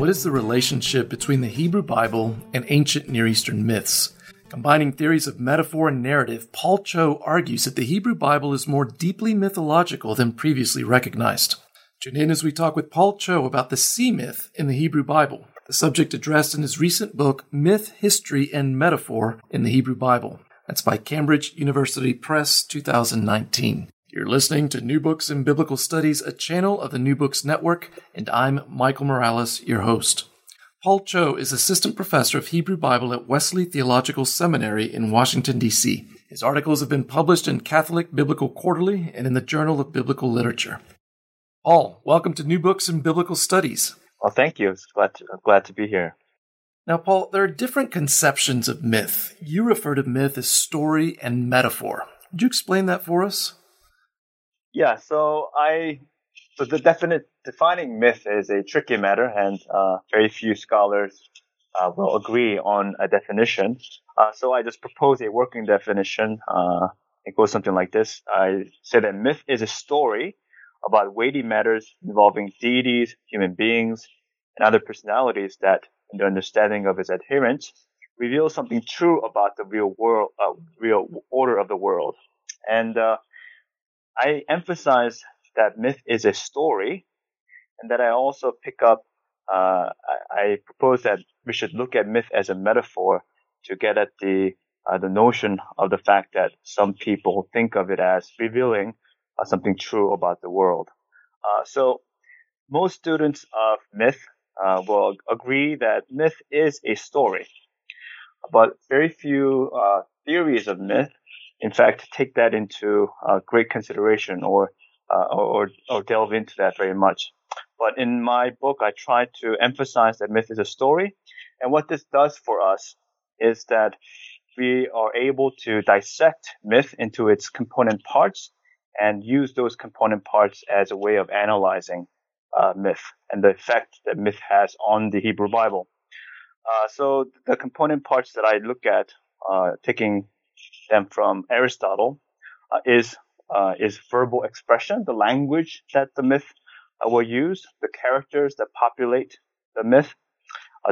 what is the relationship between the Hebrew Bible and ancient Near Eastern myths? Combining theories of metaphor and narrative, Paul Cho argues that the Hebrew Bible is more deeply mythological than previously recognized. Tune in as we talk with Paul Cho about the sea myth in the Hebrew Bible, the subject addressed in his recent book, Myth, History, and Metaphor in the Hebrew Bible. That's by Cambridge University Press, 2019. You're listening to New Books in Biblical Studies, a channel of the New Books Network, and I'm Michael Morales, your host. Paul Cho is assistant professor of Hebrew Bible at Wesley Theological Seminary in Washington, D.C. His articles have been published in Catholic Biblical Quarterly and in the Journal of Biblical Literature. Paul, welcome to New Books in Biblical Studies. Well, thank you. I'm glad to be here. Now, Paul, there are different conceptions of myth. You refer to myth as story and metaphor. Would you explain that for us? Yeah, Defining myth is a tricky matter, and very few scholars will agree on a definition. So I just propose a working definition. It goes something like this. I say that myth is a story about weighty matters involving deities, human beings, and other personalities that, in the understanding of its adherents, reveal something true about the real world, real order of the world. And I emphasize that myth is a story, and that I also pick up, I propose that we should look at myth as a metaphor to get at the notion of the fact that some people think of it as revealing something true about the world. So most students of myth will agree that myth is a story, but very few theories of myth, in fact, take that into great consideration or delve into that very much. But in my book, I try to emphasize that myth is a story. And what this does for us is that we are able to dissect myth into its component parts and use those component parts as a way of analyzing myth and the effect that myth has on the Hebrew Bible. So the component parts that I look at, taking them from Aristotle, is verbal expression, the language that the myth will use, the characters that populate the myth,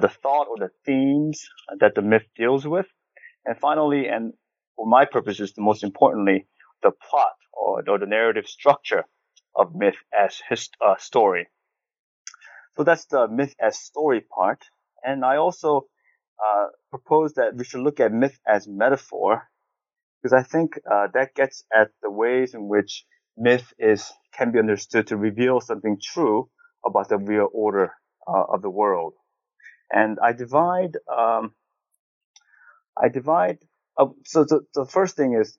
the thought or the themes that the myth deals with, and finally, and for my purposes, most importantly, the plot or the narrative structure of myth as story. So that's the myth as story part, and I also propose that we should look at myth as metaphor, because I think that gets at the ways in which myth can be understood to reveal something true about the real order of the world. And I so the first thing is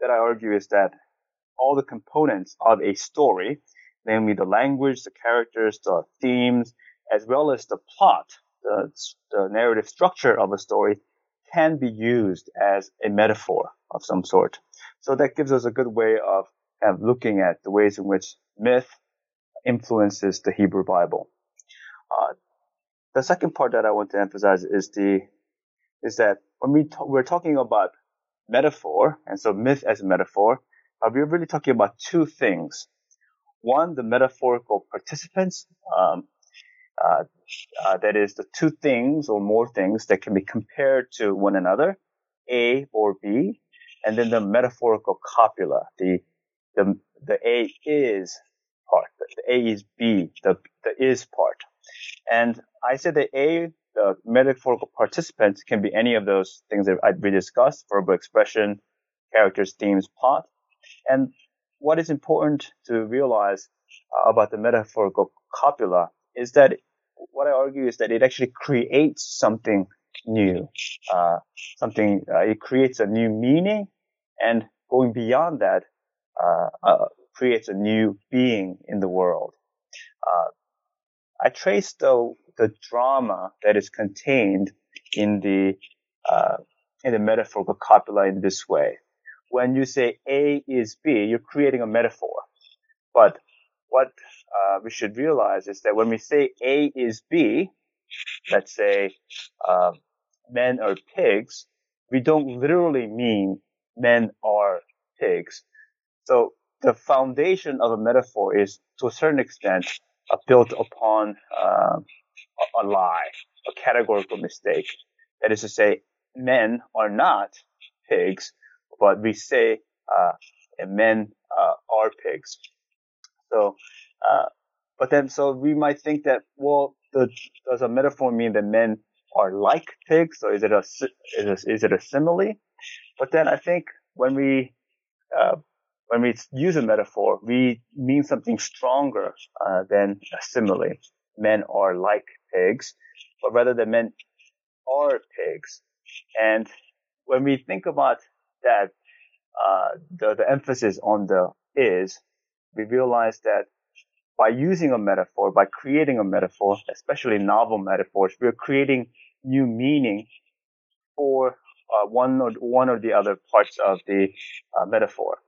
that I argue is that all the components of a story, namely the language, the characters, the themes, as well as the plot, the narrative structure of a story, can be used as a metaphor of some sort. So that gives us a good way of kind of looking at the ways in which myth influences the Hebrew Bible. The second part that I want to emphasize is that when we're talking about metaphor, and so myth as a metaphor, we're really talking about two things. One, the metaphorical participants, that is the two things or more things that can be compared to one another, A or B, and then the metaphorical copula, the A is part, the A is B, the is part. And I said that A, the metaphorical participant, can be any of those things that we discussed, verbal expression, characters, themes, plot. And what is important to realize about the metaphorical copula is that what I argue is that it actually creates something new. It creates a new meaning, and going beyond that, creates a new being in the world. I trace the drama that is contained in the metaphorical copula in this way. When you say A is B, you're creating a metaphor, but what we should realize is that when we say A is B, let's say men are pigs, we don't literally mean men are pigs. So the foundation of a metaphor is, to a certain extent, built upon a lie, a categorical mistake. That is to say, men are not pigs, but we say men are pigs. So, so we might think that, well, does a metaphor mean that men are like pigs, or is it a simile? But then I think when we use a metaphor, we mean something stronger than a simile. Men are like pigs, but rather that men are pigs. And when we think about that, the emphasis on the is, we realize that by using a metaphor, by creating a metaphor, especially novel metaphors, we're creating new meaning for one or the other parts of the metaphor.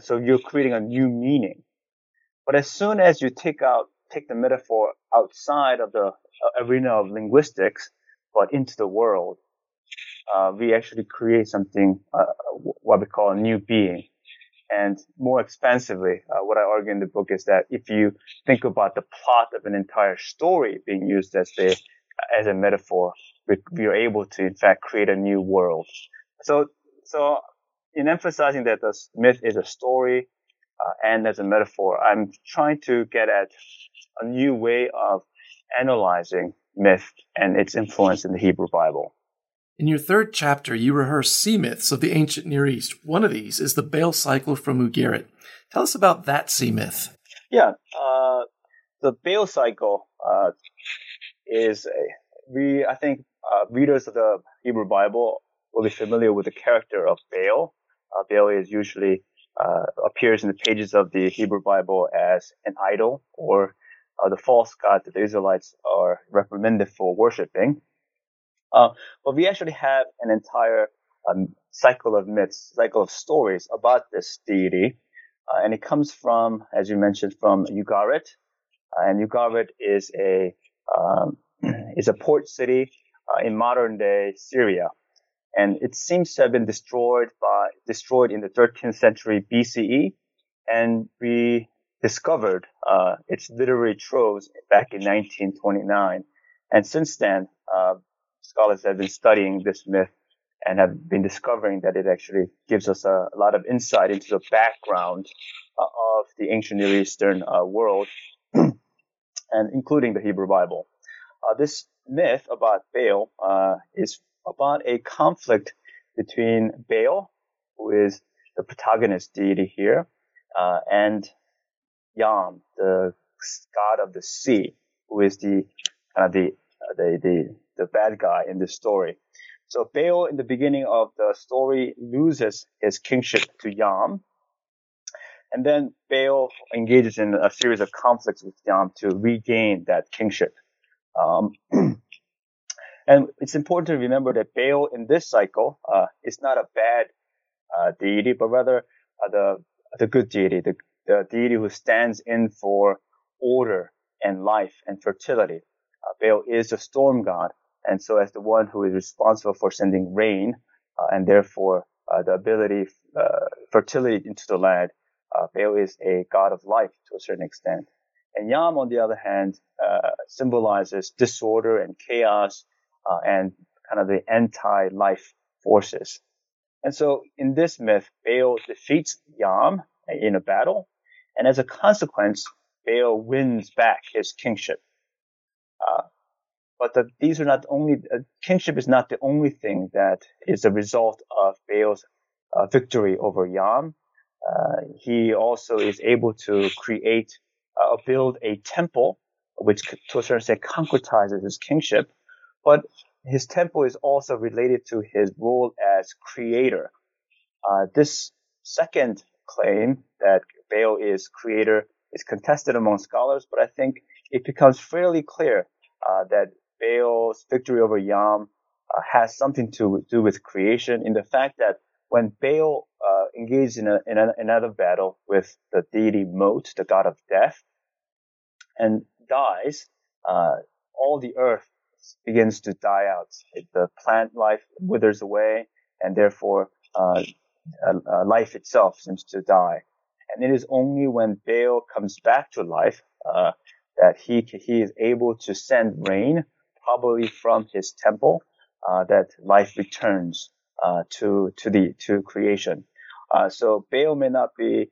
So you're creating a new meaning. But as soon as you take the metaphor outside of the arena of linguistics, but into the world, we actually create something, what we call a new being. And more expansively, what I argue in the book is that if you think about the plot of an entire story being used as a metaphor, we are able to, in fact, create a new world. So in emphasizing that the myth is a story, and as a metaphor, I'm trying to get at a new way of analyzing myth and its influence in the Hebrew Bible. In your third chapter, you rehearse sea myths of the ancient Near East. One of these is the Baal cycle from Ugarit. Tell us about that sea myth. Yeah, the Baal cycle I think readers of the Hebrew Bible will be familiar with the character of Baal. Baal is usually appears in the pages of the Hebrew Bible as an idol or the false god that the Israelites are reprimanded for worshiping. But we actually have an entire cycle of myths, cycle of stories about this deity. And it comes from, as you mentioned, from Ugarit. And Ugarit is a port city in modern-day Syria. And it seems to have been destroyed in the 13th century BCE. And we discovered its literary troves back in 1929. And since then, scholars have been studying this myth and have been discovering that it actually gives us a lot of insight into the background of the ancient Near Eastern world, and including the Hebrew Bible. This myth about Baal is about a conflict between Baal, who is the protagonist deity here, and Yam, the god of the sea, who is the bad guy in this story. So Baal, in the beginning of the story, loses his kingship to Yam. And then Baal engages in a series of conflicts with Yam to regain that kingship. And it's important to remember that Baal in this cycle is not a bad deity, but rather the good deity, the deity who stands in for order and life and fertility. Baal is the storm god, and so as the one who is responsible for sending rain and therefore the ability, fertility into the land, Baal is a god of life to a certain extent. And Yam, on the other hand, symbolizes disorder and chaos and kind of the anti-life forces. And so in this myth, Baal defeats Yam in a battle, and as a consequence, Baal wins back his kingship. But kingship is not the only thing that is a result of Baal's victory over Yam. He also is able to build a temple, which to a certain extent concretizes his kingship. But his temple is also related to his role as creator. This second claim that Baal is creator is contested among scholars, but I think it becomes fairly clear that Baal's victory over Yam has something to do with creation, in the fact that when Baal engaged in another battle with the deity Mot, the god of death, and dies, all the earth begins to die out. The plant life withers away, and therefore life itself seems to die. And it is only when Baal comes back to life that he is able to send rain, probably from his temple, that life returns to creation. So Baal may not be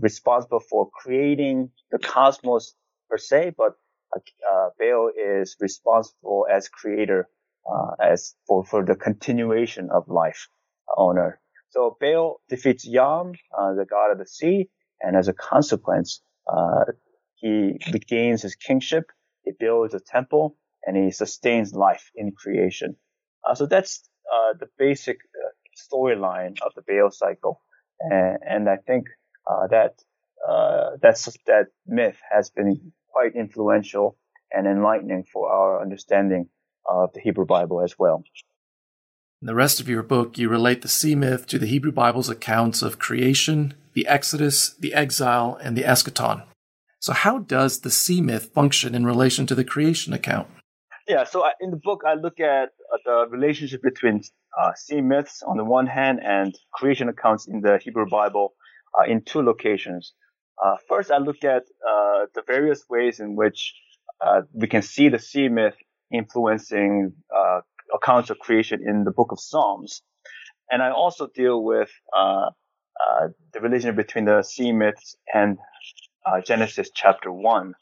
responsible for creating the cosmos per se, but Baal is responsible as creator, for the continuation of life on earth. So Baal defeats Yam, the god of the sea, and as a consequence, he regains his kingship, he builds a temple, and he sustains life in creation. So that's the basic storyline of the Baal cycle, and I think that myth has been quite influential and enlightening for our understanding of the Hebrew Bible as well. In the rest of your book, you relate the sea myth to the Hebrew Bible's accounts of creation, the Exodus, the exile, and the eschaton. So how does the sea myth function in relation to the creation account? Yeah, so in the book, I look at the relationship between sea myths on the one hand and creation accounts in the Hebrew Bible in two locations. First, I looked at the various ways in which we can see the sea myth influencing accounts of creation in the book of Psalms. And I also deal with the relationship between the sea myths and Genesis chapter 1,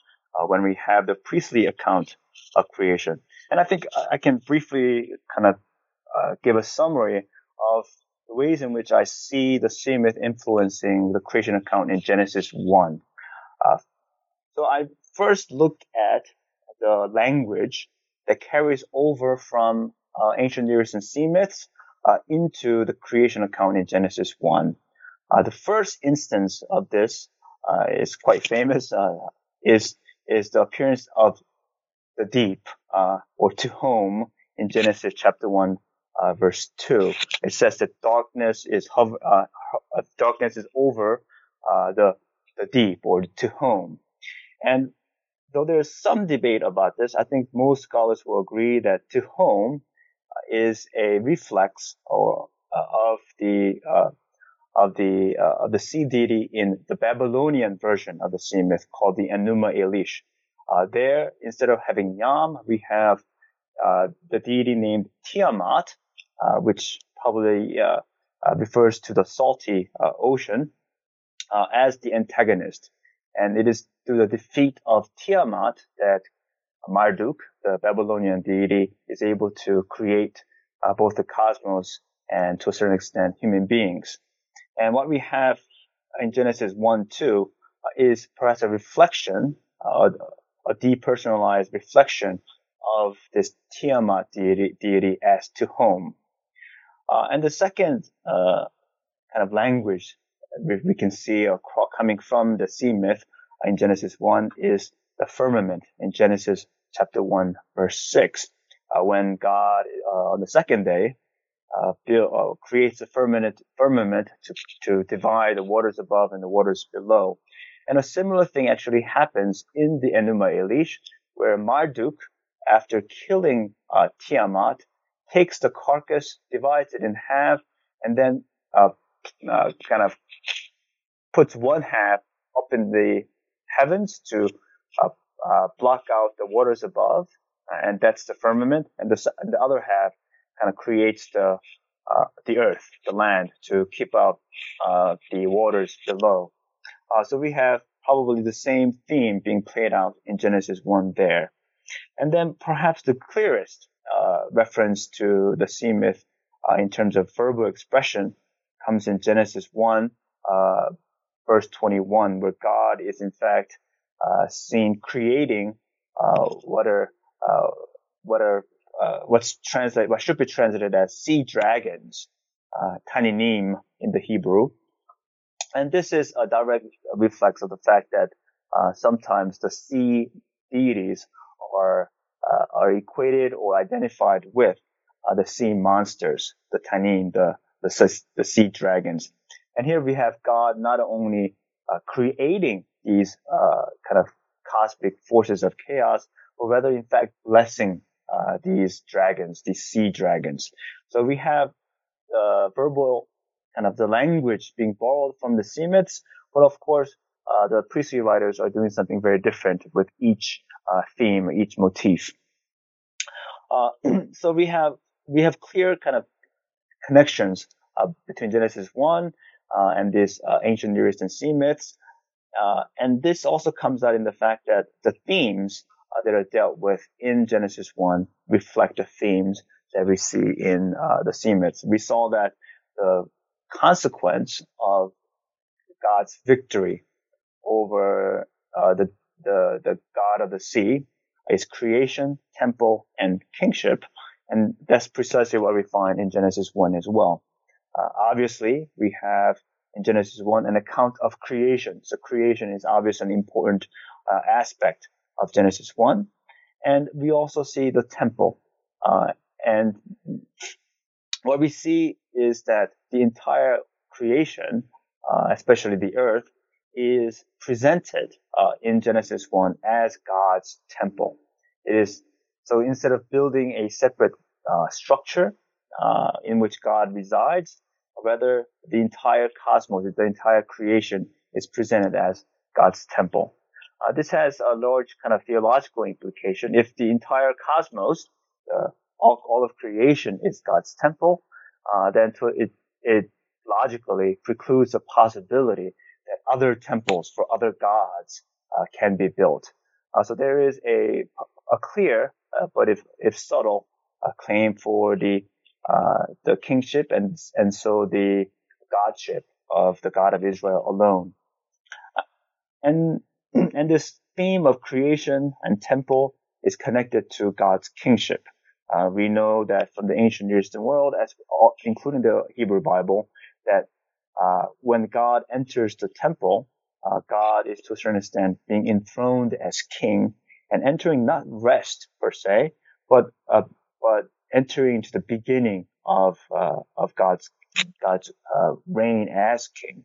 when we have the priestly account of creation. And I think I can briefly kind of give a summary of the ways in which I see the sea myth influencing the creation account in Genesis 1. So I first looked at the language that carries over from ancient Near Eastern sea myths into the creation account in Genesis 1. The first instance of this is quite famous, is the appearance of the deep, or Tehom, in Genesis chapter 1, verse 2. It says that darkness is over the deep, or Tehom. And though there is some debate about this, I think most scholars will agree that Tehom is a reflex of the sea deity in the Babylonian version of the sea myth called the Enuma Elish. There, instead of having Yam, we have the deity named Tiamat, which probably refers to the salty ocean, as the antagonist. And it is through the defeat of Tiamat that Marduk, the Babylonian deity, is able to create both the cosmos and, to a certain extent, human beings. And what we have in Genesis 1-2 is perhaps a reflection, a depersonalized reflection of this Tiamat deity as Tehom. And the second kind of language we can see coming from the sea myth in Genesis 1 is the firmament in Genesis chapter 1, verse 6, when God, on the second day, creates a firmament to divide the waters above and the waters below. And a similar thing actually happens in the Enuma Elish, where Marduk, after killing Tiamat, takes the carcass, divides it in half, and then kind of puts one half up in the heavens to block out the waters above, and that's the firmament, and the other half kind of creates the earth, the land, to keep out the waters below. So we have probably the same theme being played out in Genesis 1 there. And then perhaps the clearest reference to the sea myth in terms of verbal expression comes in Genesis 1, verse 21, where God is in fact seen creating what should be translated as sea dragons, Taninim in the Hebrew. And this is a direct reflex of the fact that sometimes the sea deities are equated or identified with the sea monsters, the Tanin, the sea dragons. And here we have God not only creating these kind of cosmic forces of chaos, but rather in fact blessing these dragons, these sea dragons. So we have the verbal kind of the language being borrowed from the sea myths, but of course the priestly writers are doing something very different with each theme, each motif. So we have clear kind of connections between Genesis 1 and these ancient Near Eastern sea myths. And this also comes out in the fact that the themes that are dealt with in Genesis 1 reflect the themes that we see in the sea myths. We saw that the consequence of God's victory over the god of the sea is creation, temple, and kingship. And that's precisely what we find in Genesis 1 as well. Obviously, we have in Genesis 1 an account of creation. So creation is obviously an important aspect of Genesis 1. And we also see the temple. And what we see is that the entire creation, especially the earth, is presented in Genesis 1 as God's temple. It is so instead of building a separate structure in which God resides, rather the entire cosmos, the entire creation is presented as God's temple. This has a large kind of theological implication. If the entire cosmos, all of creation is God's temple, then it logically precludes the possibility that other temples for other gods can be built. So there is a clear, but if subtle, claim for the kingship and so the godship of the God of Israel alone. And this theme of creation and temple is connected to God's kingship. We know that from the ancient Near Eastern world, including the Hebrew Bible, that when God enters the temple, God is to a certain extent being enthroned as king and entering not rest per se, but entering into the beginning of God's reign as king.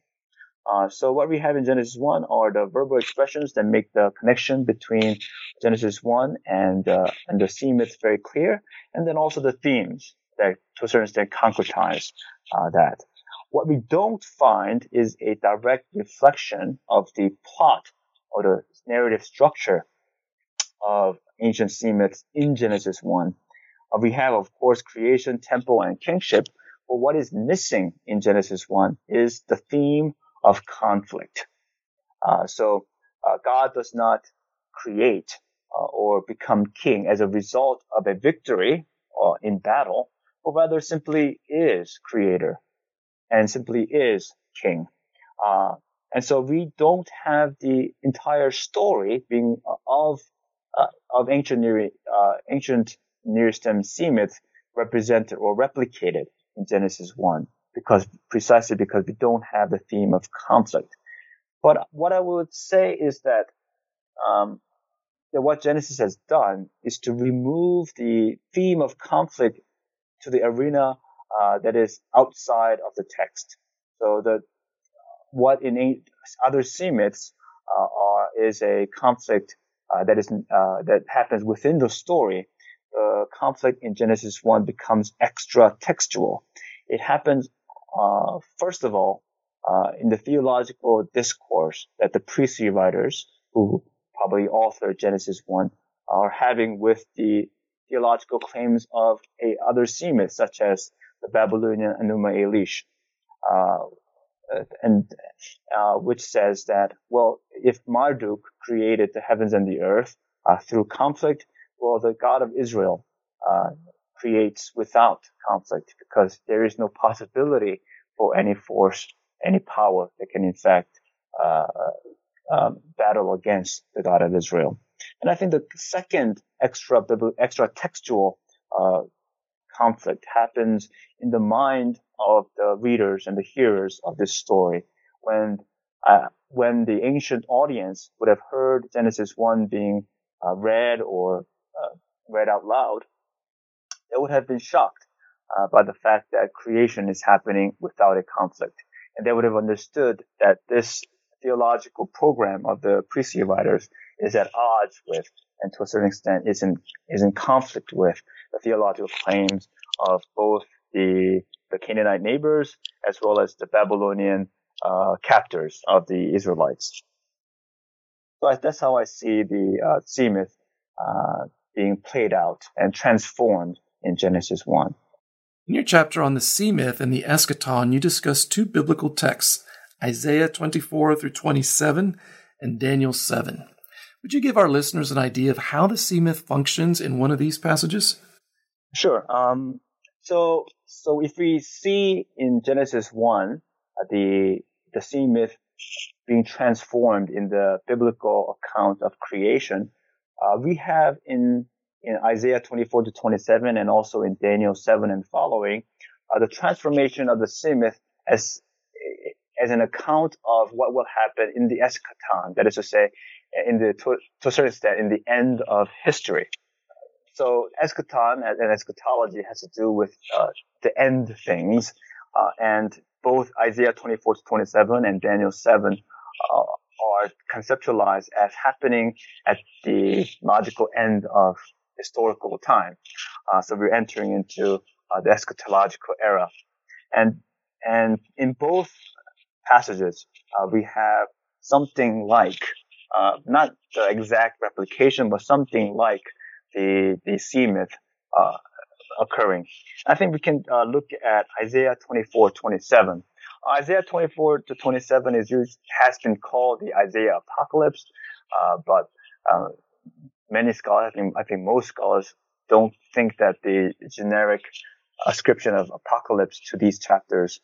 So what we have in Genesis 1 are the verbal expressions that make the connection between Genesis 1 and the sea myths very clear, and then also the themes that to a certain extent concretize that. What we don't find is a direct reflection of the plot or the narrative structure of ancient sea myths in Genesis 1. We have, of course, creation, temple, and kingship, but what is missing in Genesis 1 is the theme of conflict. So God does not create or become king as a result of a victory or in battle, but rather simply is creator and simply is king. And so we don't have the entire story being of ancient Near Eastern sea myth represented or replicated in Genesis 1 precisely because we don't have the theme of conflict. But what I would say is that, that what Genesis has done is to remove the theme of conflict to the arena that is outside of the text. So that what in other sea myths is a conflict that happens within the story. Conflict in Genesis 1 becomes extra textual. It happens, first of all, in the theological discourse that the priestly writers, who probably authored Genesis 1, are having with the theological claims of other sea myths, such as the Babylonian Enuma Elish, which says that, well, if Marduk created the heavens and the earth through conflict, well, the God of Israel creates without conflict because there is no possibility for any force, any power that can, in fact, battle against the God of Israel. And I think the second extra textual conflict happens in the mind of the readers and the hearers of this story when the ancient audience would have heard Genesis 1 being read or read out loud, they would have been shocked by the fact that creation is happening without a conflict. And they would have understood that this theological program of the priestly writers is at odds with, and to a certain extent is in conflict with, the theological claims of both the Canaanite neighbors as well as the Babylonian captors of the Israelites. So that's how I see the sea myth being played out and transformed in Genesis 1. In your chapter on the sea myth and the eschaton, you discuss two biblical texts, Isaiah 24 through 27 and Daniel 7. Would you give our listeners an idea of how the sea myth functions in one of these passages? Sure. So if we see in Genesis 1, the sea myth being transformed in the biblical account of creation, we have in Isaiah 24 to 27 and also in Daniel 7 and following, the transformation of the sea myth as an account of what will happen in the eschaton, that is to say, to a certain extent, in the end of history. So eschaton and eschatology has to do with the end things, and both Isaiah 24 to 27 and Daniel 7 are conceptualized as happening at the logical end of historical time. So we're entering into the eschatological era, and in both passages we have something like not the exact replication, but something like the sea myth occurring. I think we can look at Isaiah 24-27. Isaiah 24-27 has been called the Isaiah Apocalypse, but many scholars, I think most scholars, don't think that the generic ascription of Apocalypse to these chapters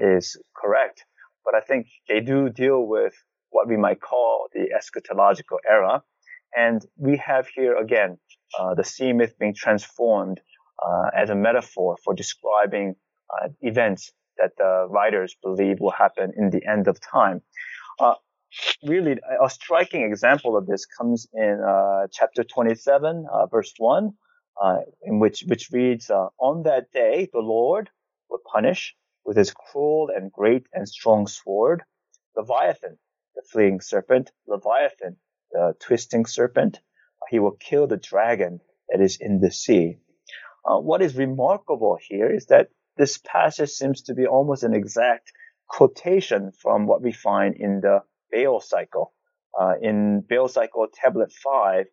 is correct. But I think they do deal with what we might call the eschatological era. And we have here, again, the sea myth being transformed as a metaphor for describing events that the writers believe will happen in the end of time. Really, a striking example of this comes in chapter 27, verse 1, in which reads, "On that day the Lord will punish with his cruel and great and strong sword Leviathan, the fleeing serpent, Leviathan, the twisting serpent. He will kill the dragon that is in the sea." What is remarkable here is that this passage seems to be almost an exact quotation from what we find in the Baal cycle. In Baal cycle tablet 5,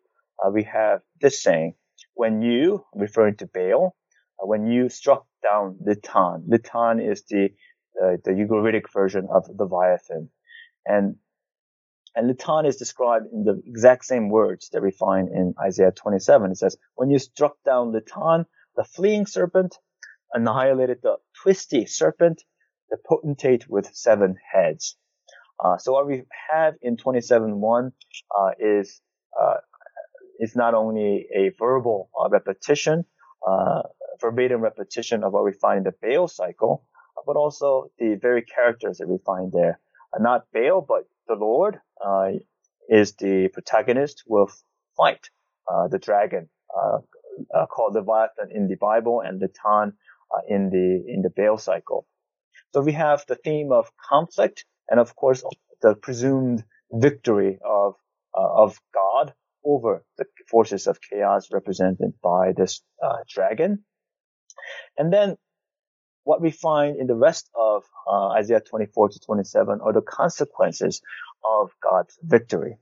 we have this saying, "When you," referring to Baal, "when you struck down Lotan." Lotan is the Ugaritic version of Leviathan. And Lotan is described in the exact same words that we find in Isaiah 27. It says, "When you struck down Lotan, the fleeing serpent, annihilated the twisty serpent, the potentate with seven heads." So what we have in 27:1 is not only a verbal repetition, verbatim repetition of what we find in the Baal cycle, but also the very characters that we find there. Not Baal, but the Lord is the protagonist who will fight the dragon called Leviathan in the Bible and Lotan in the Baal cycle. So we have the theme of conflict and, of course, the presumed victory of God over the forces of chaos represented by this dragon. And then what we find in the rest of Isaiah 24 to 27 are the consequences of God's victory.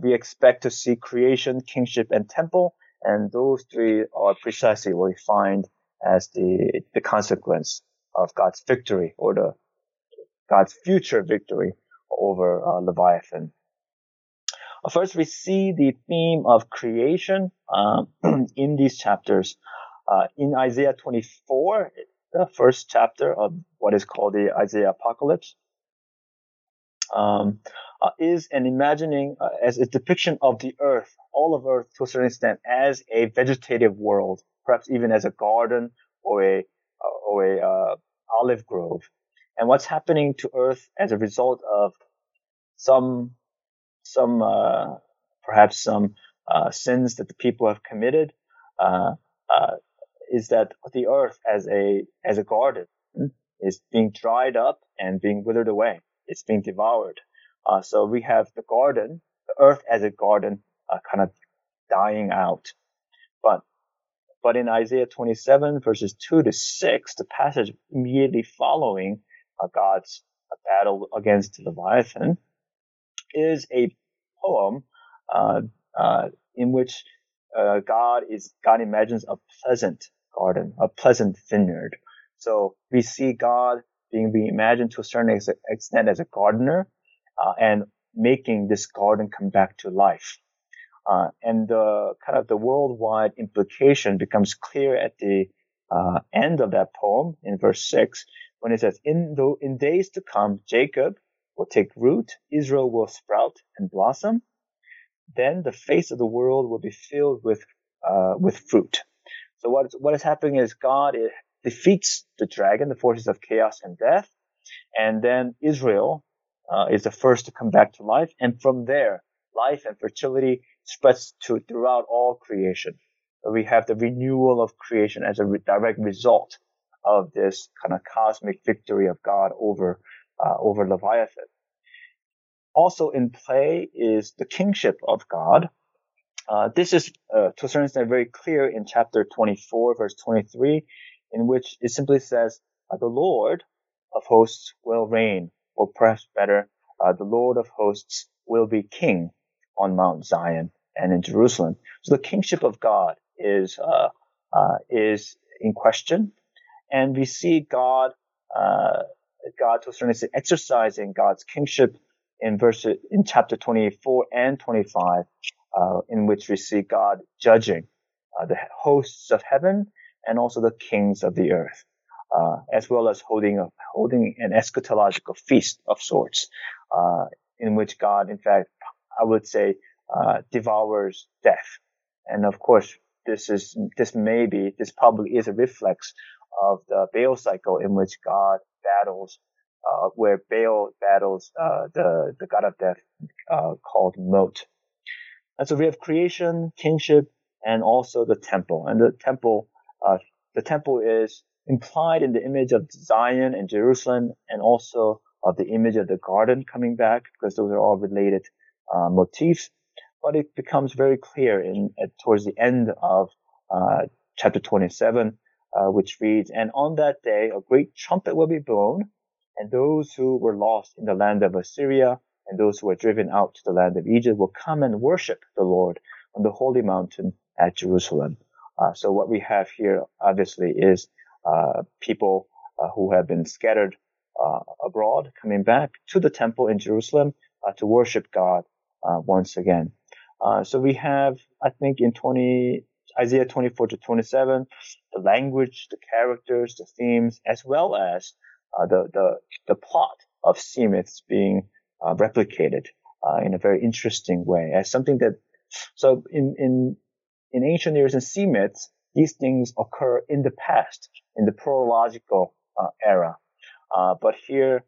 We expect to see creation, kingship, and temple, and those three are precisely what we find as the consequence of God's victory, or God's future victory over Leviathan. First, we see the theme of creation in these chapters. In Isaiah 24, the first chapter of what is called the Isaiah Apocalypse, is an imagining as a depiction of the earth, all of earth to a certain extent, as a vegetative world, perhaps even as a garden or a olive grove. And what's happening to earth as a result of perhaps some sins that the people have committed, is that the earth as a garden is being dried up and being withered away. It's being devoured. So we have the garden, the earth as a garden, kind of dying out. But in Isaiah 27 verses 2 to 6, the passage immediately following God's battle against Leviathan, is a poem in which God imagines a pleasant garden, a pleasant vineyard. So we see God being reimagined to a certain extent as a gardener and making this garden come back to life. And the kind of the worldwide implication becomes clear at the end of that poem in verse 6 when it says, in days to come, Jacob will take root, Israel will sprout and blossom. Then the face of the world will be filled with fruit. So what is happening is God defeats the dragon, the forces of chaos and death, and then Israel is the first to come back to life, and from there, life and fertility spreads throughout all creation. So we have the renewal of creation as a direct result of this kind of cosmic victory of God over Leviathan. Also in play is the kingship of God. This is, to a certain extent, very clear in chapter 24, verse 23, in which it simply says, the Lord of hosts will reign, or perhaps better, the Lord of hosts will be king on Mount Zion and in Jerusalem. So the kingship of God is in question, and we see God to a certain extent exercising God's kingship in chapter 24 and 25, in which we see God judging the hosts of heaven and also the kings of the earth, as well as holding an eschatological feast of sorts, in which God, in fact, I would say, devours death. And of course, this probably is a reflex of the Baal cycle, in which God battles. Where Baal battles the god of death called Mot. And so we have creation, kingship, and also the temple. And the temple is implied in the image of Zion and Jerusalem, and also of the image of the garden coming back, because those are all related motifs. But it becomes very clear towards the end of chapter 27, which reads, "And on that day a great trumpet will be blown, and those who were lost in the land of Assyria and those who were driven out to the land of Egypt will come and worship the Lord on the holy mountain at Jerusalem." So what we have here, obviously, is people who have been scattered abroad coming back to the temple in Jerusalem to worship God once again. So we have, I think, in Isaiah 24 to 27, the language, the characters, the themes, as well as the plot of sea myths being replicated in a very interesting way as something that. So in ancient years and sea myths, these things occur in the past, in the prological era. But here,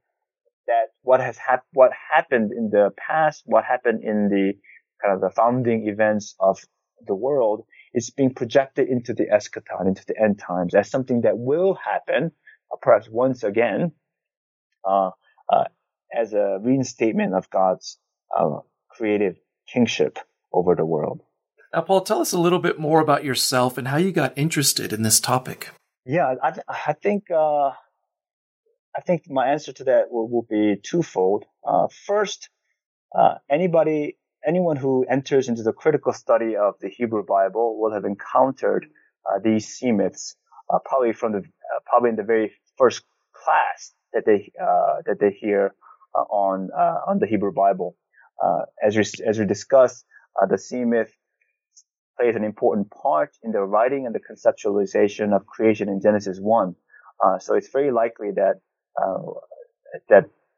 that what happened in the past, what happened in the kind of the founding events of the world, is being projected into the eschaton, into the end times, as something that will happen. Perhaps once again, as a reinstatement of God's creative kingship over the world. Now, Paul, tell us a little bit more about yourself and how you got interested in this topic. Yeah, I think my answer to that will be twofold. First, anyone who enters into the critical study of the Hebrew Bible will have encountered these sea myths. Probably probably in the very first class that they hear on the Hebrew Bible. As we discussed, the sea myth plays an important part in the writing and the conceptualization of creation in Genesis 1. So it's very likely that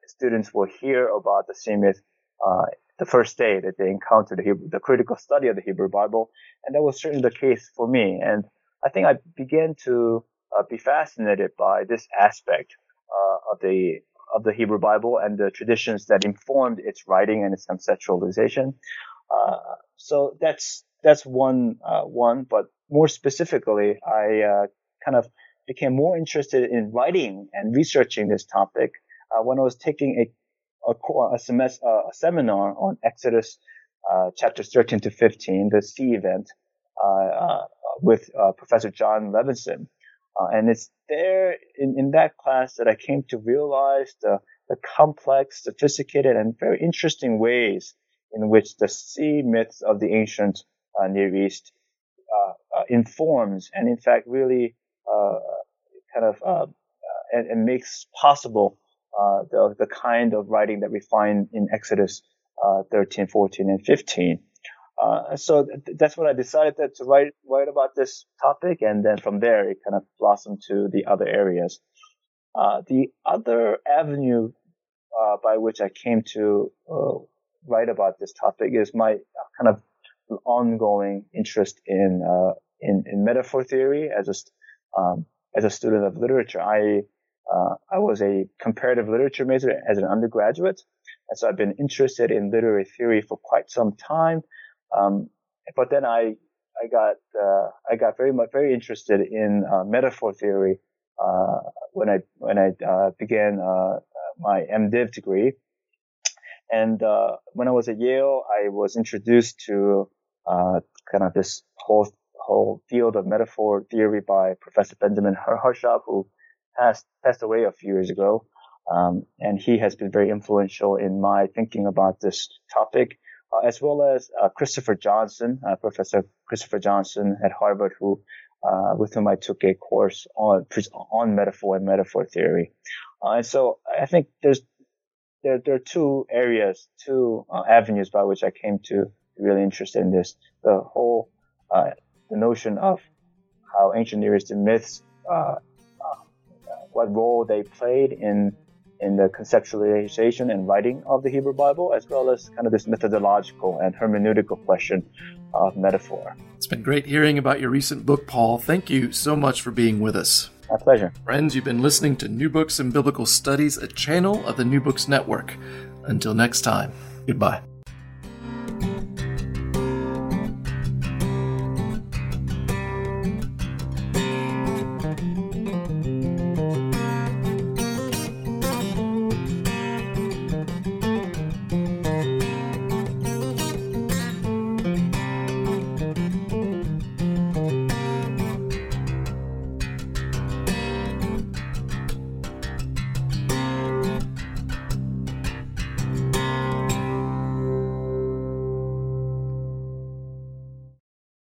students will hear about the sea myth the first day that they encounter the critical study of the Hebrew Bible, and that was certainly the case for me. And I think I began to be fascinated by this aspect of the Hebrew Bible and the traditions that informed its writing and its conceptualization. So that's one. But more specifically, I kind of became more interested in writing and researching this topic when I was taking a seminar on Exodus chapters 13 to 15, the sea event. With Professor John Levinson. And it's there in that class that I came to realize the complex, sophisticated, and very interesting ways in which the sea myths of the ancient Near East informs and, in fact, really and makes possible the kind of writing that we find in Exodus 13, 14, and 15. So that's when I decided to write about this topic, and then from there it kind of blossomed to the other areas. The other avenue by which I came to write about this topic is my kind of ongoing interest in metaphor theory as a student of literature. I was a comparative literature major as an undergraduate, and so I've been interested in literary theory for quite some time. But then I got very interested in metaphor theory when I began my MDiv degree, and when I was at Yale, I was introduced to kind of this whole field of metaphor theory by Professor Benjamin Harshav, who passed away a few years ago, and he has been very influential in my thinking about this topic, as well as Christopher Johnson, Professor Christopher Johnson at Harvard, with whom I took a course on metaphor and metaphor theory. And so I think there are two avenues by which I came to be really interested in this. The whole the notion of how ancient Near Eastern myths, what role they played in the conceptualization and writing of the Hebrew Bible, as well as kind of this methodological and hermeneutical question of metaphor. It's been great hearing about your recent book, Paul. Thank you so much for being with us. My pleasure. Friends, you've been listening to New Books in Biblical Studies, a channel of the New Books Network. Until next time, goodbye.